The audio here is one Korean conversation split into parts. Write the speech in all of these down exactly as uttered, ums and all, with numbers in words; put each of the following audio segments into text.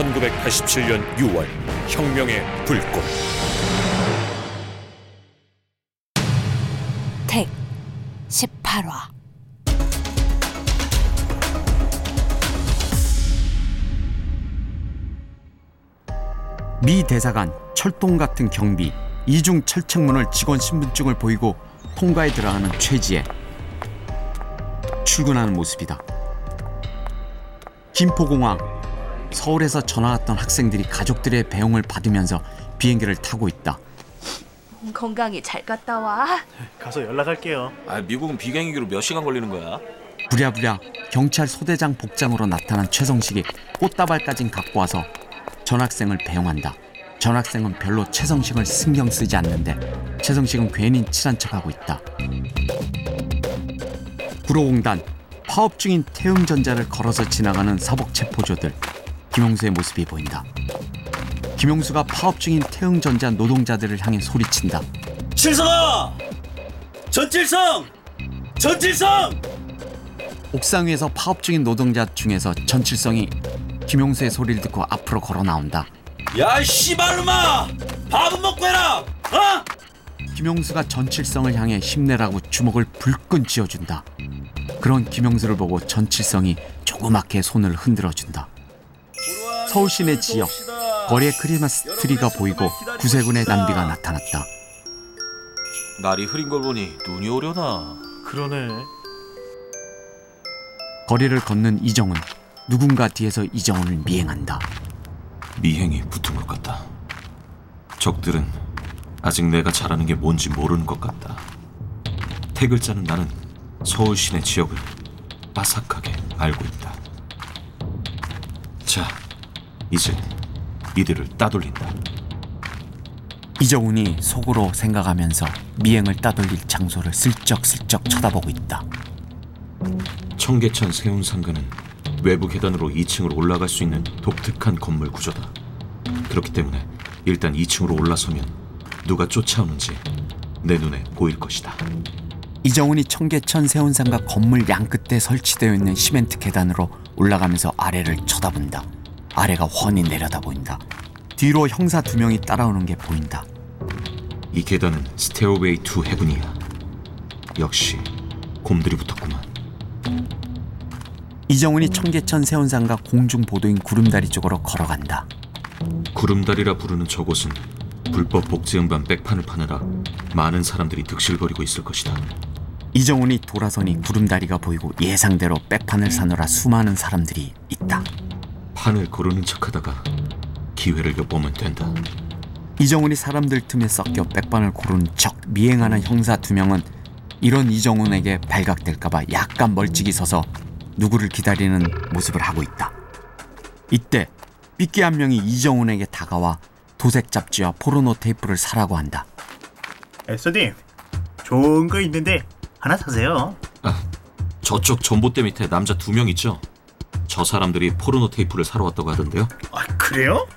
천구백팔십칠년 유월 혁명의 불꽃. 택 십팔화. 미 대사관 철동 같은 경비, 이중 철책문을 직원 신분증을 보이고 통과에 들어가는 최지혜. 출근하는 모습이다. 김포공항. 서울에서 전화 왔던 학생들이 가족들의 배웅을 받으면서 비행기를 타고 있다. 건강히 잘 갔다 와. 가서 연락할게요. 아, 미국은 비행기로 몇 시간 걸리는 거야? 부랴부랴 경찰 소대장 복장으로 나타난 최성식이 꽃다발까진 갖고 와서 전학생을 배웅한다. 전학생은 별로 최성식을 신경 쓰지 않는데 최성식은 괜히 친한 척하고 있다. 구로공단. 파업 중인 태흥전자를 걸어서 지나가는 서복 체포조들. 김용수의 모습이 보인다. 김용수가 파업 중인 태흥전자 노동자들을 향해 소리친다. 칠성아! 전칠성! 전칠성! 옥상 위에서 파업 중인 노동자 중에서 전칠성이 김용수의 소리를 듣고 앞으로 걸어 나온다. 야, 씨발놈아! 밥은 먹고 해라! 어? 김용수가 전칠성을 향해 힘내라고 주먹을 불끈 쥐어준다. 그런 김용수를 보고 전칠성이 조그맣게 손을 흔들어준다. 서울 시내 지역, 거리에 크리스마스 트리가 보이고 구세군의 난비가 나타났다. 날이 흐린 걸 보니 눈이 오려나. 그러네. 거리를 걷는 이정훈. 누군가 뒤에서 이정훈을 미행한다. 미행이 붙은 것 같다. 적들은 아직 내가 잘하는 게 뭔지 모르는 것 같다. 택을 짜는 나는 서울 시내 지역을 빠삭하게 알고 있다. 자, 이제 이들을 따돌린다. 이정훈이 속으로 생각하면서 미행을 따돌릴 장소를 슬쩍슬쩍 쳐다보고 있다. 청계천 세운상가는 외부 계단으로 이층으로 올라갈 수 있는 독특한 건물 구조다. 그렇기 때문에 일단 이층으로 올라서면 누가 쫓아오는지 내 눈에 보일 것이다. 이정훈이 청계천 세운상가 건물 양 끝에 설치되어 있는 시멘트 계단으로 올라가면서 아래를 쳐다본다. 아래가 훤히 내려다 보인다. 뒤로 형사 두 명이 따라오는 게 보인다. 이 계단은 스테어웨이 투 해븐이야. 역시 곰들이 붙었구만. 이정훈이 청계천 세운상가 공중보도인 구름다리 쪽으로 걸어간다. 구름다리라 부르는 저곳은 불법 복제음반 백판을 파느라 많은 사람들이 득실거리고 있을 것이다. 이정훈이 돌아서니 구름다리가 보이고 예상대로 백판을 사느라 수많은 사람들이 있다. 판을 거르는 척하다가 기회를 엿보면 된다. 이정훈이 사람들 틈에 섞여 백판을 고르는 척 미행하는 형사 두 명은 이런 이정훈에게 발각될까봐 약간 멀찍이 서서 누구를 기다리는 모습을 하고 있다. 이때 삐끼 한 명이 이정훈에게 다가와 도색 잡지와 포르노 테이프를 사라고 한다. 에서님, 좋은 거 있는데 하나 사세요. 아, 저쪽 전봇대 밑에 남자 두 명 있죠? 저 사람들이 포르노 테이프를 사러 왔다고 하던데요. 아, 그래요?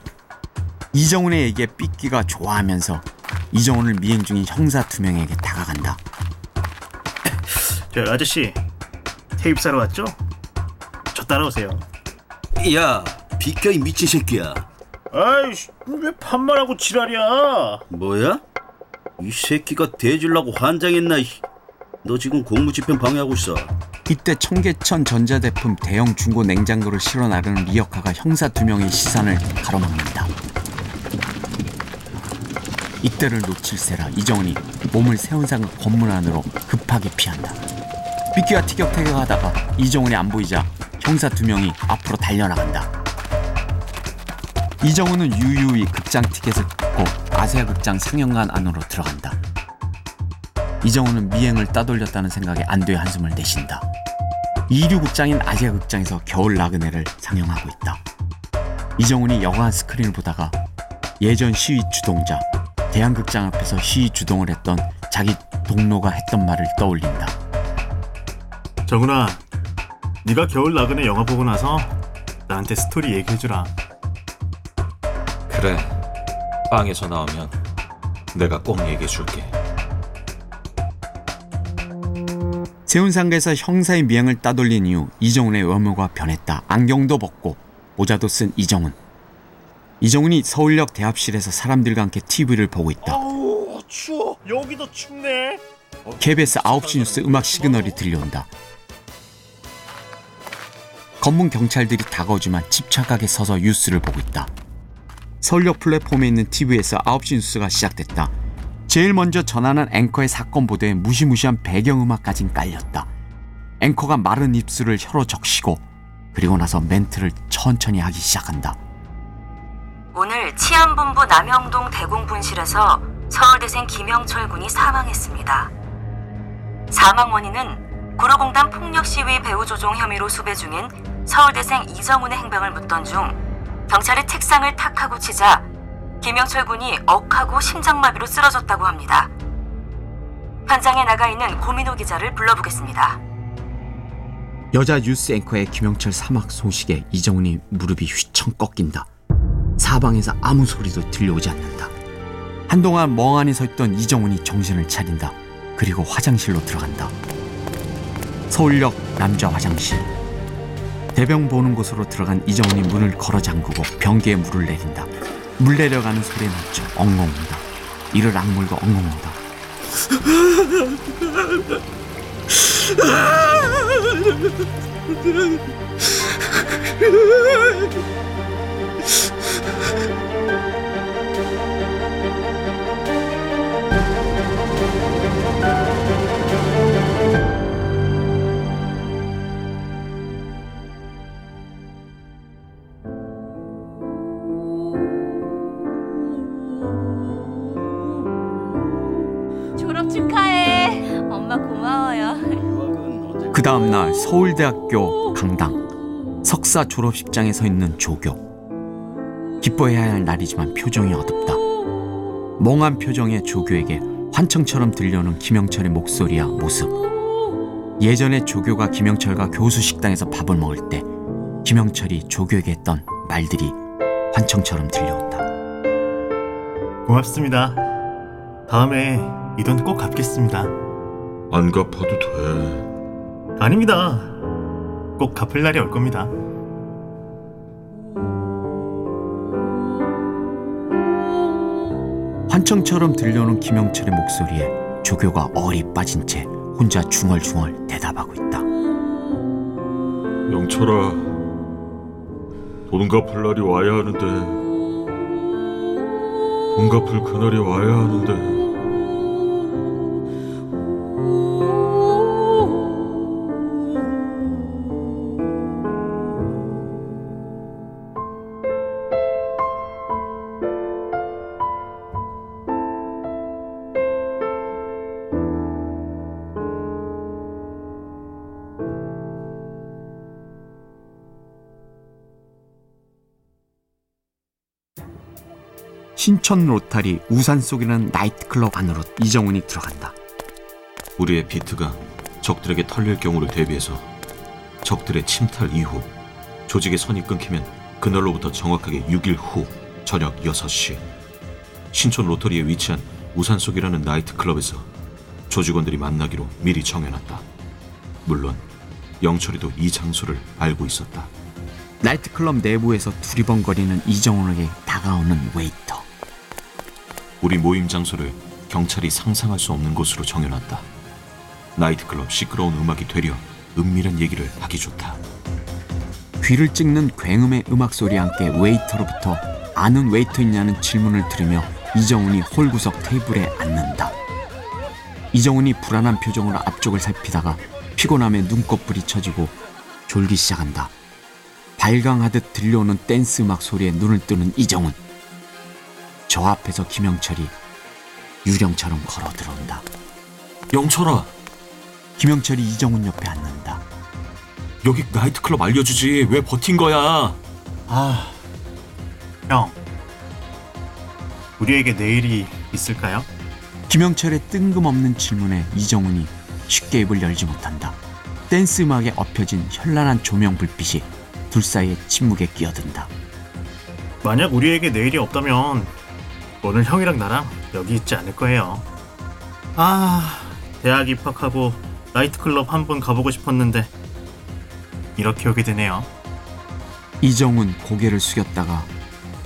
이정훈의 얘기에 삐끼가 좋아하면서 이정훈을 미행 중인 형사 두 명에게 다가간다. 저 아저씨, 테이프 사러 왔죠? 저 따라오세요. 야, 비켜 이 미친 새끼야. 아이씨, 왜 반말하고 지랄이야. 뭐야? 이 새끼가 대질라고 환장했나. 너 지금 공무집행 방해하고 있어. 이때 청계천 전자제품 대형 중고 냉장고를 실어 나르는 리어카가 형사 두 명의 시선을 가로막는다. 이때를 놓칠세라 이정훈이 몸을 세운상가 건물 안으로 급하게 피한다. 삐끼와 티격태격하다가 이정훈이 안 보이자 형사 두 명이 앞으로 달려나간다. 이정훈은 유유히 극장 티켓을 끊고 아세아 극장 상영관 안으로 들어간다. 이정훈은 미행을 따돌렸다는 생각에 안도의 한숨을 내쉰다. 이류 극장인 아세아 극장에서 겨울 나그네를 상영하고 있다. 이정훈이 영화 스크린을 보다가 예전 시위 주동자, 대한극장 앞에서 시위 주동을 했던 자기 동료가 했던 말을 떠올린다. 정훈아, 네가 겨울 나그네 영화 보고 나서 나한테 스토리 얘기해주라. 그래, 빵에서 나오면 내가 꼭 얘기해줄게. 세운상가에서 형사의 미행을 따돌린 이후 이정훈의 외모가 변했다. 안경도 벗고 모자도 쓴 이정훈. 이정훈이 서울역 대합실에서 사람들과 함께 티비를 보고 있다. 아우 추워. 여기도 춥네. 케이비에스 아홉 시 뉴스 음악 시그널이 들려온다. 검문 경찰들이 다가오지만 집착하게 서서 뉴스를 보고 있다. 서울역 플랫폼에 있는 티비에서 아홉 시 뉴스가 시작됐다. 제일 먼저 전하는 앵커의 사건 보도에 무시무시한 배경음악까지 깔렸다. 앵커가 마른 입술을 혀로 적시고 그리고 나서 멘트를 천천히 하기 시작한다. 오늘 치안본부 남영동 대공분실에서 서울대생 김영철 군이 사망했습니다. 사망 원인은 구로공단 폭력시위 배후 조종 혐의로 수배 중인 서울대생 이정훈의 행방을 묻던 중 경찰이 책상을 탁 하고 치자 김영철 군이 억하고 심장마비로 쓰러졌다고 합니다. 현장에 나가 있는 고민호 기자를 불러보겠습니다. 여자 뉴스 앵커의 김영철 사망 소식에 이정훈이 무릎이 휘청 꺾인다. 사방에서 아무 소리도 들려오지 않는다. 한동안 멍하니 서있던 이정훈이 정신을 차린다. 그리고 화장실로 들어간다. 서울역 남자 화장실. 대병 보는 곳으로 들어간 이정훈이 문을 걸어 잠그고 변기에 물을 내린다. 물 내려가는 소리에 맞춰 엉엉 운다. 이를 악물고 엉엉 운다. 그 다음 날 서울대학교 강당 석사 졸업식장에 서 있는 조교. 기뻐해야 할 날이지만 표정이 어둡다. 멍한 표정의 조교에게 환청처럼 들려오는 김영철의 목소리와 모습. 예전에 조교가 김영철과 교수 식당에서 밥을 먹을 때 김영철이 조교에게 했던 말들이 환청처럼 들려온다. 고맙습니다. 다음에 이 돈 꼭 갚겠습니다. 안 갚아도 돼. 아닙니다. 꼭 갚을 날이 올 겁니다. 환청처럼 들려오는 김영철의 목소리에 조교가 얼이 빠진 채 혼자 중얼중얼 대답하고 있다. 영철아, 돈 갚을 날이 와야 하는데, 돈 갚을 그날이 와야 하는데. 신촌 로타리 우산 속이라는 나이트클럽 안으로 이정훈이 들어간다. 우리의 비트가 적들에게 털릴 경우를 대비해서 적들의 침탈 이후 조직의 선이 끊기면 그날로부터 정확하게 육 일 후 저녁 여섯 시 신촌 로터리에 위치한 우산 속이라는 나이트클럽에서 조직원들이 만나기로 미리 정해놨다. 물론 영철이도 이 장소를 알고 있었다. 나이트클럽 내부에서 두리번거리는 이정훈에게 다가오는 웨이터. 우리 모임 장소를 경찰이 상상할 수 없는 곳으로 정해놨다. 나이트클럽 시끄러운 음악이 되려 은밀한 얘기를 하기 좋다. 귀를 찍는 굉음의 음악 소리와 함께 웨이터로부터 아는 웨이터 있냐는 질문을 들으며 이정훈이 홀구석 테이블에 앉는다. 이정훈이 불안한 표정으로 앞쪽을 살피다가 피곤함에 눈꺼풀이 처지고 졸기 시작한다. 발광하듯 들려오는 댄스 음악 소리에 눈을 뜨는 이정훈. 저 앞에서 김영철이 유령처럼 걸어 들어온다. 영철아. 김영철이 이정훈 옆에 앉는다. 여기 나이트클럽 알려주지. 왜 버틴 거야? 아, 형. 우리에게 내일이 있을까요? 김영철의 뜬금없는 질문에 이정훈이 쉽게 입을 열지 못한다. 댄스 음악에 엎여진 현란한 조명 불빛이 둘 사이의 침묵에 끼어든다. 만약 우리에게 내일이 없다면 오늘 형이랑 나랑 여기 있지 않을 거예요. 아, 대학 입학하고 나이트클럽 한번 가보고 싶었는데 이렇게 오게 되네요. 이정훈 고개를 숙였다가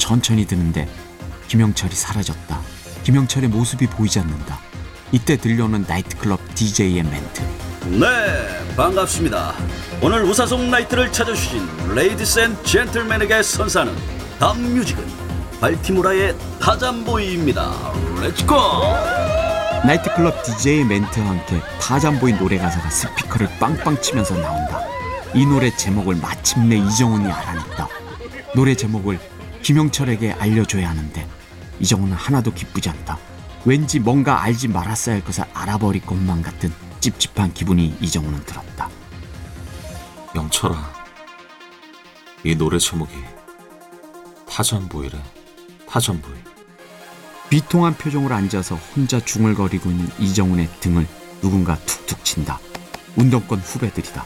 천천히 드는데 김영철이 사라졌다. 김영철의 모습이 보이지 않는다. 이때 들려오는 나이트클럽 디제이의 멘트. 네, 반갑습니다. 오늘 우사송 나이트를 찾아주신 레이디스 앤 젠틀맨에게 선사하는 다음 뮤직은 발티모라의 타잔보이입니다. 렛츠고! 나이트클럽 디제이의 멘트와 함께 타잔보이 노래 가사가 스피커를 빵빵 치면서 나온다. 이 노래 제목을 마침내 이정훈이 알아냈다. 노래 제목을 김영철에게 알려줘야 하는데 이정훈은 하나도 기쁘지 않다. 왠지 뭔가 알지 말았어야 할 것을 알아버릴 것만 같은 찝찝한 기분이 이정훈은 들었다. 영철아, 이 노래 제목이 타잔보이래. 타잔보이. 비통한 표정으로 앉아서 혼자 중얼거리고 있는 이정훈의 등을 누군가 툭툭 친다. 운동권 후배들이다.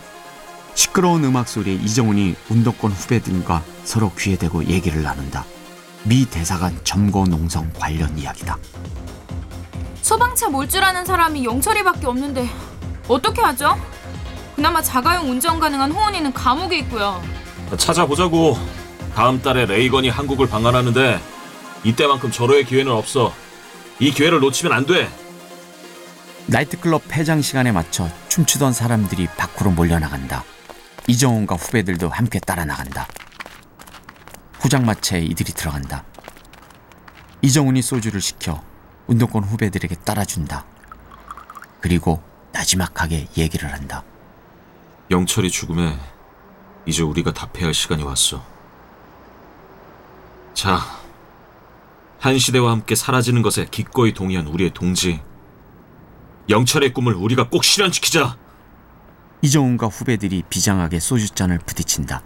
시끄러운 음악 소리에 이정훈이 운동권 후배들과 서로 귀에 대고 얘기를 나눈다. 미 대사관 점거 농성 관련 이야기다. 소방차 몰줄 아는 사람이 영철이밖에 없는데 어떻게 하죠? 그나마 자가용 운전 가능한 호은이는 감옥에 있고요. 찾아보자고. 다음 달에 레이건이 한국을 방문하는데 이때만큼 절호의 기회는 없어. 이 기회를 놓치면 안 돼. 나이트클럽 폐장 시간에 맞춰 춤추던 사람들이 밖으로 몰려나간다. 이정훈과 후배들도 함께 따라 나간다. 포장마차에 이들이 들어간다. 이정훈이 소주를 시켜 운동권 후배들에게 따라준다. 그리고 나지막하게 얘기를 한다. 영철이 죽음에 이제 우리가 답해야 할 시간이 왔어. 자, 한 시대와 함께 사라지는 것에 기꺼이 동의한 우리의 동지 영철의 꿈을 우리가 꼭 실현시키자. 이정훈과 후배들이 비장하게 소주잔을 부딪힌다.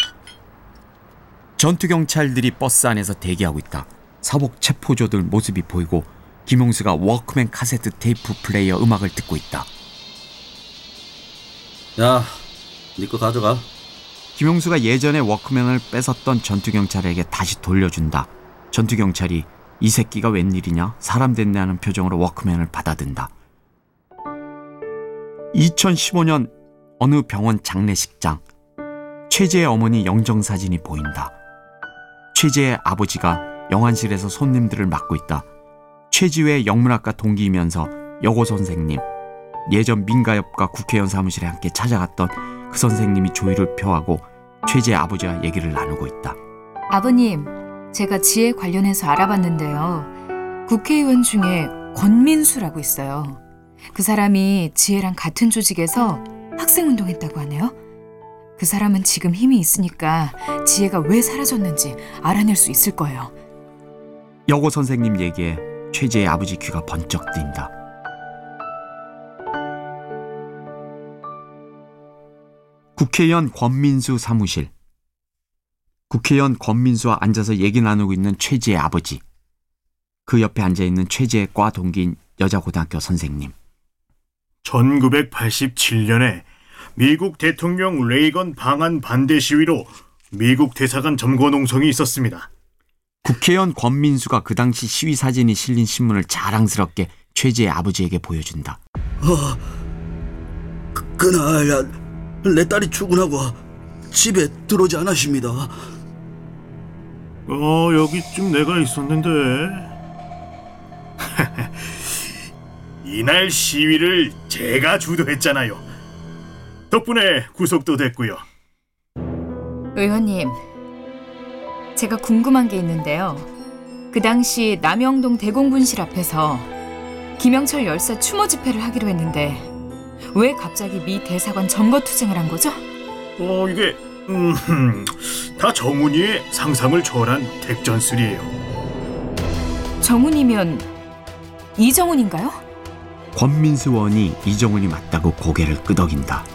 전투경찰들이 버스 안에서 대기하고 있다. 사복 체포조들 모습이 보이고 김용수가 워크맨 카세트 테이프 플레이어 음악을 듣고 있다. 야, 네 거 가져가. 김용수가 예전에 워크맨을 뺏었던 전투경찰에게 다시 돌려준다. 전투경찰이 이 새끼가 웬일이냐 사람 됐네 하는 표정으로 워크맨을 받아든다. 이천십오 년 어느 병원 장례식장. 최지혜의 어머니 영정사진이 보인다. 최지혜의 아버지가 영안실에서 손님들을 맡고 있다. 최지혜의 영문학과 동기이면서 여고선생님, 예전 민가협과 국회의원 사무실에 함께 찾아갔던 그 선생님이 조의를 표하고 최지혜의 아버지와 얘기를 나누고 있다. 아버님, 제가 지혜 관련해서 알아봤는데요. 국회의원 중에 권민수라고 있어요. 그 사람이 지혜랑 같은 조직에서 학생운동했다고 하네요. 그 사람은 지금 힘이 있으니까 지혜가 왜 사라졌는지 알아낼 수 있을 거예요. 여고 선생님 얘기에 최지혜의 아버지 귀가 번쩍 뜬다. 국회의원 권민수 사무실. 국회의원 권민수와 앉아서 얘기 나누고 있는 최지혜의 아버지. 그 옆에 앉아있는 최지혜의 과 동기인 여자고등학교 선생님. 천구백팔십칠 년에 미국 대통령 레이건 방한 반대 시위로 미국 대사관 점거 농성이 있었습니다. 국회의원 권민수가 그 당시 시위 사진이 실린 신문을 자랑스럽게 최지의 아버지에게 보여준다. 어, 그, 그날 내 딸이 출근하고 집에 들어오지 않았습니다. 어, 여기쯤 내가 있었는데. 이날 시위를 제가 주도했잖아요. 덕분에 구속도 됐고요. 의원님, 제가 궁금한 게 있는데요. 그 당시 남영동 대공분실 앞에서 김영철 열사 추모 집회를 하기로 했는데 왜 갑자기 미 대사관 점거투쟁을 한 거죠? 어, 이게 음, 다 정훈이의 상상을 초월한 택전술이에요. 정훈이면 이정훈인가요? 권민수 의원이 이정훈이 맞다고 고개를 끄덕인다.